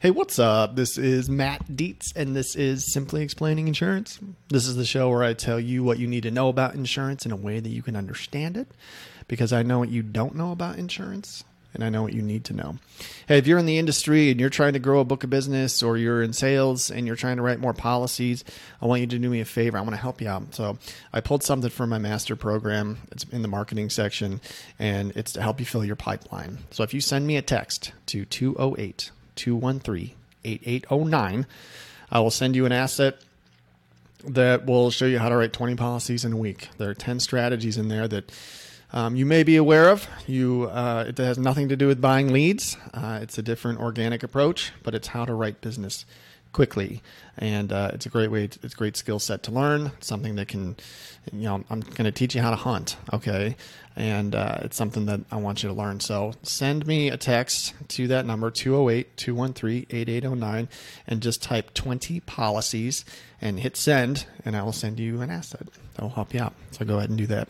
Hey, what's up? This is Matt Dietz, and this is Simply Explaining Insurance. This is the show where I tell you what you need to know about insurance in a way that you can understand it, because I know what you don't know about insurance, and I know what you need to know. Hey, if you're in the industry and you're trying to grow a book of business, or you're in sales and you're trying to write more policies, I want you to do me a favor. I want to help you out. So I pulled something from my master program. It's in the marketing section, and it's to help you fill your pipeline. So if you send me a text to 208-213-8809. I will send you an asset that will show you how to write 20 policies in a week. There are 10 strategies in there that you may be aware of. It has nothing to do with buying leads. It's a different organic approach, but it's how to write business quickly, and it's a great way. It's a great skill set to learn. It's something that can, I'm going to teach you how to hunt, okay? And it's something that I want you to learn. So send me a text to that number 208-213-8809, and just type 20 policies and hit send, and I will send you an asset that will help you out. So go ahead and do that.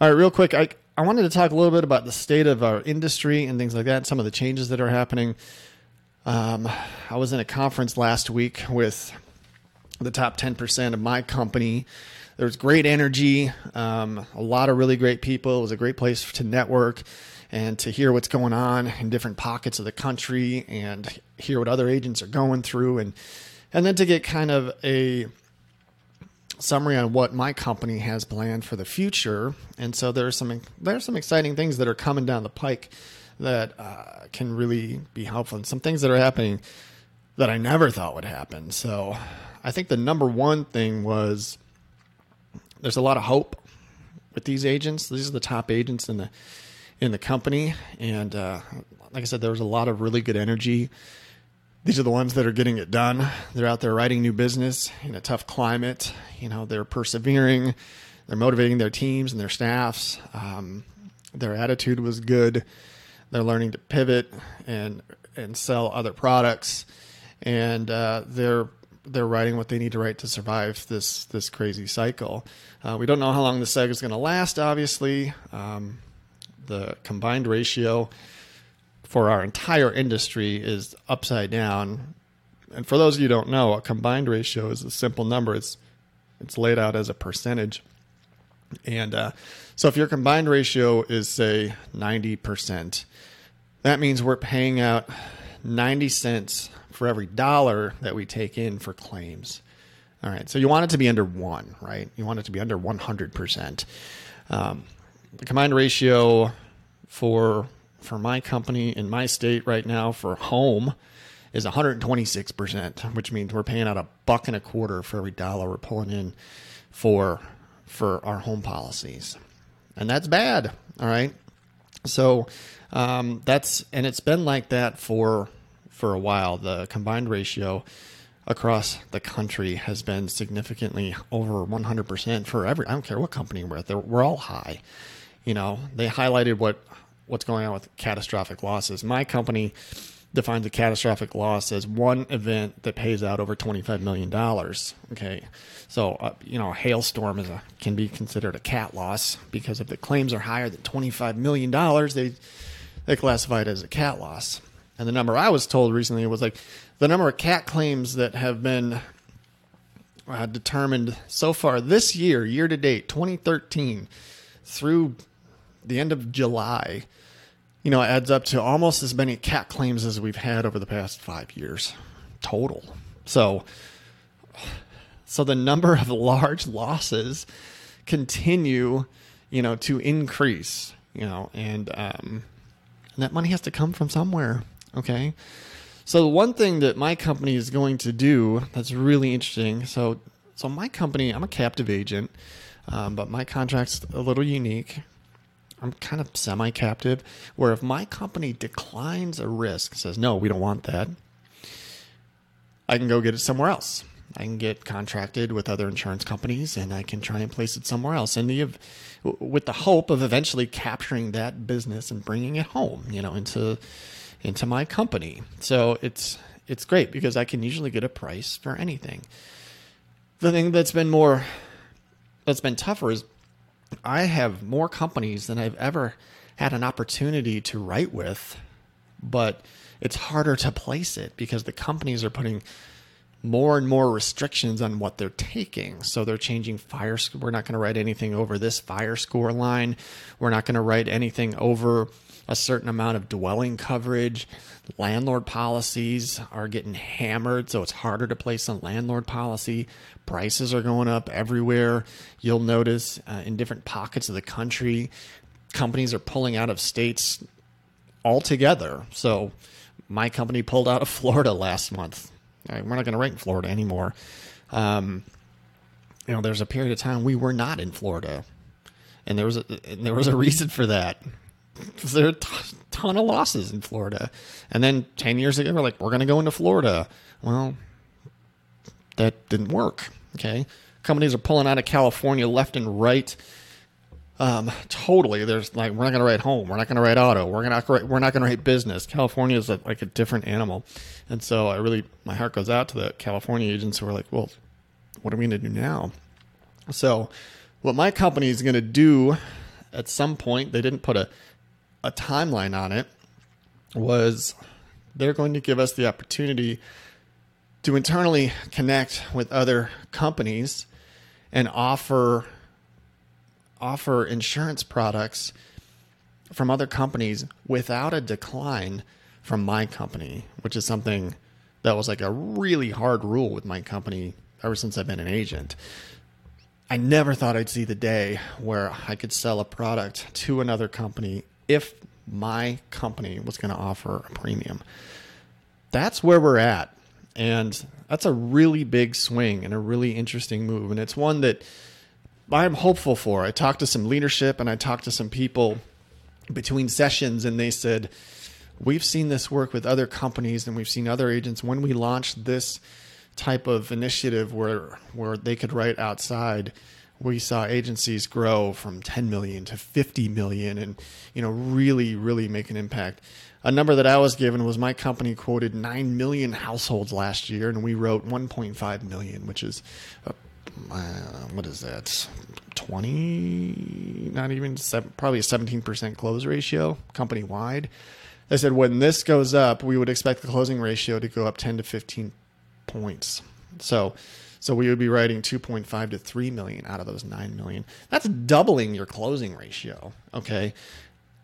All right, real quick, I wanted to talk a little bit about the state of our industry and things like that. Some of the changes that are happening. I was in a conference last week with the top 10% of my company. There was great energy, a lot of really great people. It was a great place to network and to hear what's going on in different pockets of the country and hear what other agents are going through. And then to get kind of a summary on what my company has planned for the future. And so there are some exciting things that are coming down the pike that can really be helpful, and some things that are happening that I never thought would happen. So I think the number one thing was there's a lot of hope with these agents. These are the top agents in the company. And like I said, there was a lot of really good energy. These are the ones that are getting it done. They're out there writing new business in a tough climate. They're persevering. They're motivating their teams and their staffs. Their attitude was good. They're learning to pivot and sell other products, and they're writing what they need to write to survive this crazy cycle. We don't know how long this cycle is going to last. Obviously, the combined ratio for our entire industry is upside down. And for those of you who don't know, a combined ratio is a simple number. It's laid out as a percentage. And so if your combined ratio is, say, 90%, that means we're paying out 90 cents for every dollar that we take in for claims. All right. So you want it to be under one, right? You want it to be under 100%. The combined ratio for my company in my state right now for home is 126%, which means we're paying out $1.25 for every dollar we're pulling in for our home policies. And that's bad. All right. So, and it's been like that for a while. The combined ratio across the country has been significantly over 100% for I don't care what company we're at. We're all high. They highlighted what's going on with catastrophic losses. My company defines a catastrophic loss as one event that pays out over $25 million. Okay. So, a hailstorm can be considered a cat loss, because if the claims are higher than $25 million, they classify it as a cat loss. And the number I was told recently was like the number of cat claims that have been determined so far this year, year to date, 2013 through the end of July, adds up to almost as many cat claims as we've had over the past 5 years total. So the number of large losses continue, to increase, and that money has to come from somewhere. Okay. So the one thing that my company is going to do that's really interesting. So my company, I'm a captive agent, but my contract's a little unique. I'm kind of semi-captive, where if my company declines a risk, says, no, we don't want that, I can go get it somewhere else. I can get contracted with other insurance companies, and I can try and place it somewhere else, and with the hope of eventually capturing that business and bringing it home, into my company. So it's great, because I can usually get a price for anything. The thing that's been tougher is I have more companies than I've ever had an opportunity to write with, but it's harder to place it because the companies are putting more and more restrictions on what they're taking. So they're changing fire score. We're not going to write anything over this fire score line. We're not going to write anything over a certain amount of dwelling coverage. Landlord policies are getting hammered, so it's harder to place a landlord policy. Prices are going up everywhere. You'll notice in different pockets of the country, companies are pulling out of states altogether. So my company pulled out of Florida last month. Right, we're not going to write in Florida anymore. There's a period of time we were not in Florida, and there was a reason for that. There are a ton of losses in Florida. And then 10 years ago, we're like, we're going to go into Florida. Well, that didn't work. Okay. Companies are pulling out of California left and right. Totally. There's like, we're not going to write home. We're not going to write auto. We're not going to write business. California is like a different animal. And so my heart goes out to the California agents who are like, well, what are we going to do now? So what my company is going to do at some point, they didn't put a timeline on it, was they're going to give us the opportunity to internally connect with other companies and offer insurance products from other companies without a decline from my company, which is something that was like a really hard rule with my company ever since I've been an agent. I never thought I'd see the day where I could sell a product to another company if my company was going to offer a premium. That's where we're at. And that's a really big swing and a really interesting move. And it's one that I'm hopeful for. I talked to some leadership and I talked to some people between sessions, and they said, we've seen this work with other companies and we've seen other agents. When we launched this type of initiative where they could write outside, we saw agencies grow from 10 million to 50 million and, really, really make an impact. A number that I was given was my company quoted 9 million households last year, and we wrote 1.5 million, which is, what is that? 20, not even seven, probably a 17% close ratio company wide. They said, when this goes up, we would expect the closing ratio to go up 10 to 15 points. So we would be writing 2.5 to 3 million out of those 9 million. That's doubling your closing ratio. Okay.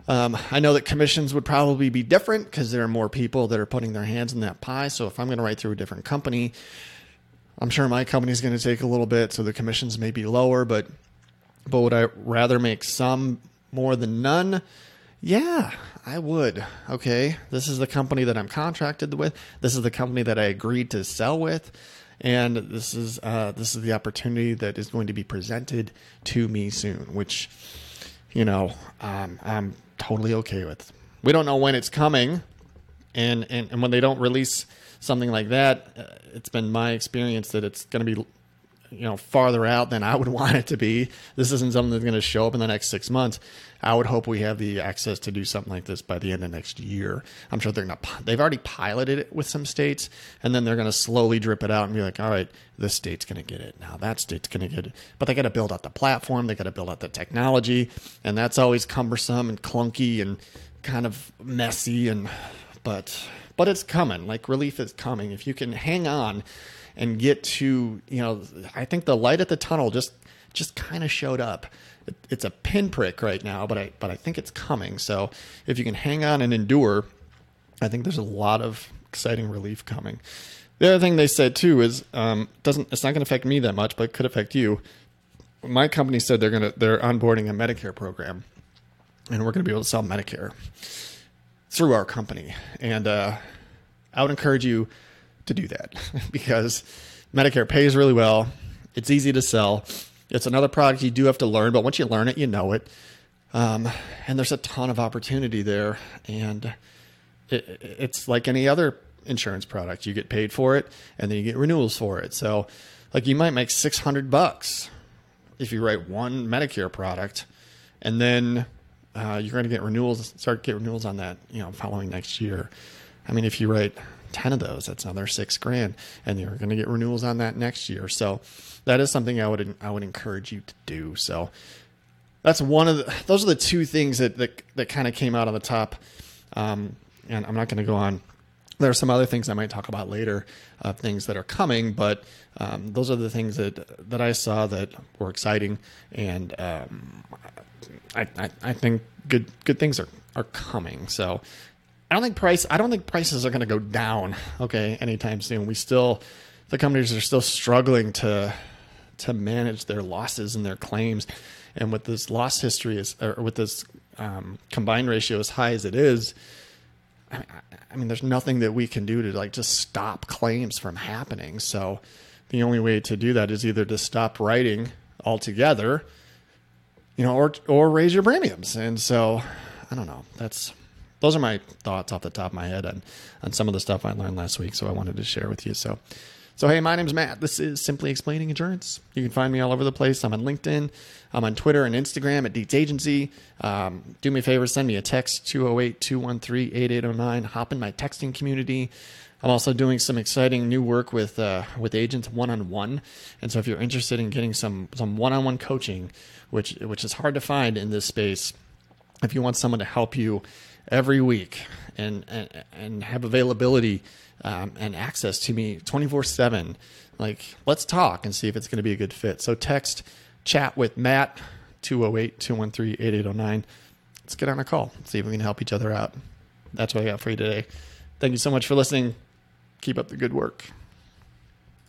I know that commissions would probably be different because there are more people that are putting their hands in that pie. So if I'm going to write through a different company, I'm sure my company is going to take a little bit. So the commissions may be lower, but would I rather make some more than none? Yeah, I would. Okay. This is the company that I'm contracted with. This is the company that I agreed to sell with. And this is the opportunity that is going to be presented to me soon, which, I'm totally okay with. We don't know when it's coming. And when they don't release something like that, it's been my experience that it's going to be, farther out than I would want it to be. This isn't something that's going to show up in the next 6 months. I would hope we have the access to do something like this by the end of next year. I'm sure they've already piloted it with some states, and then they're going to slowly drip it out and be like, all right, this state's going to get it. Now that state's going to get it, but they got to build out the platform. They got to build out the technology, and that's always cumbersome and clunky and kind of messy. And, but it's coming. Like, relief is coming. If you can hang on and get to, I think the light at the tunnel just kind of showed up. It's a pinprick right now, but I think it's coming. So if you can hang on and endure, I think there's a lot of exciting relief coming. The other thing they said too is, it's not going to affect me that much, but it could affect you. My company said they're onboarding a Medicare program, and we're going to be able to sell Medicare through our company. And I would encourage you to do that because Medicare pays really well. It's easy to sell. It's another product you do have to learn, but once you learn it, you know it. And there's a ton of opportunity there. And it's like any other insurance product. You get paid for it and then you get renewals for it. So like, you might make $600 if you write one Medicare product, and then you're going to get renewals, on that, following next year. I mean, if you write 10 of those, that's another $6,000, and you're going to get renewals on that next year. So that is something I would encourage you to do. So that's those are the two things that kind of came out on the top. And I'm not going to go on There are some other things I might talk about later, things that are coming, but those are the things that I saw that were exciting, and I think good things are coming. So I don't think prices are going to go down, okay, anytime soon. The companies are still struggling to manage their losses and their claims, and with this loss history combined ratio as high as it is. I mean, there's nothing that we can do to just stop claims from happening. So the only way to do that is either to stop writing altogether, or raise your premiums. And so, I don't know. Those are my thoughts off the top of my head on some of the stuff I learned last week. So I wanted to share with you. So hey, my name's Matt. This is Simply Explaining Insurance. You can find me all over the place. I'm on LinkedIn. I'm on Twitter and Instagram at Dietz Agency. Do me a favor, send me a text, 208-213-8809. Hop in my texting community. I'm also doing some exciting new work with agents one-on-one. And so if you're interested in getting some one-on-one coaching, which is hard to find in this space, if you want someone to help you every week and have availability and access to me 24/7, let's talk and see if it's going to be a good fit. So text chat with Matt, 208-213-8809. Let's get on a call, see if we can help each other out. That's what I got for you today. Thank you so much for listening. Keep up the good work.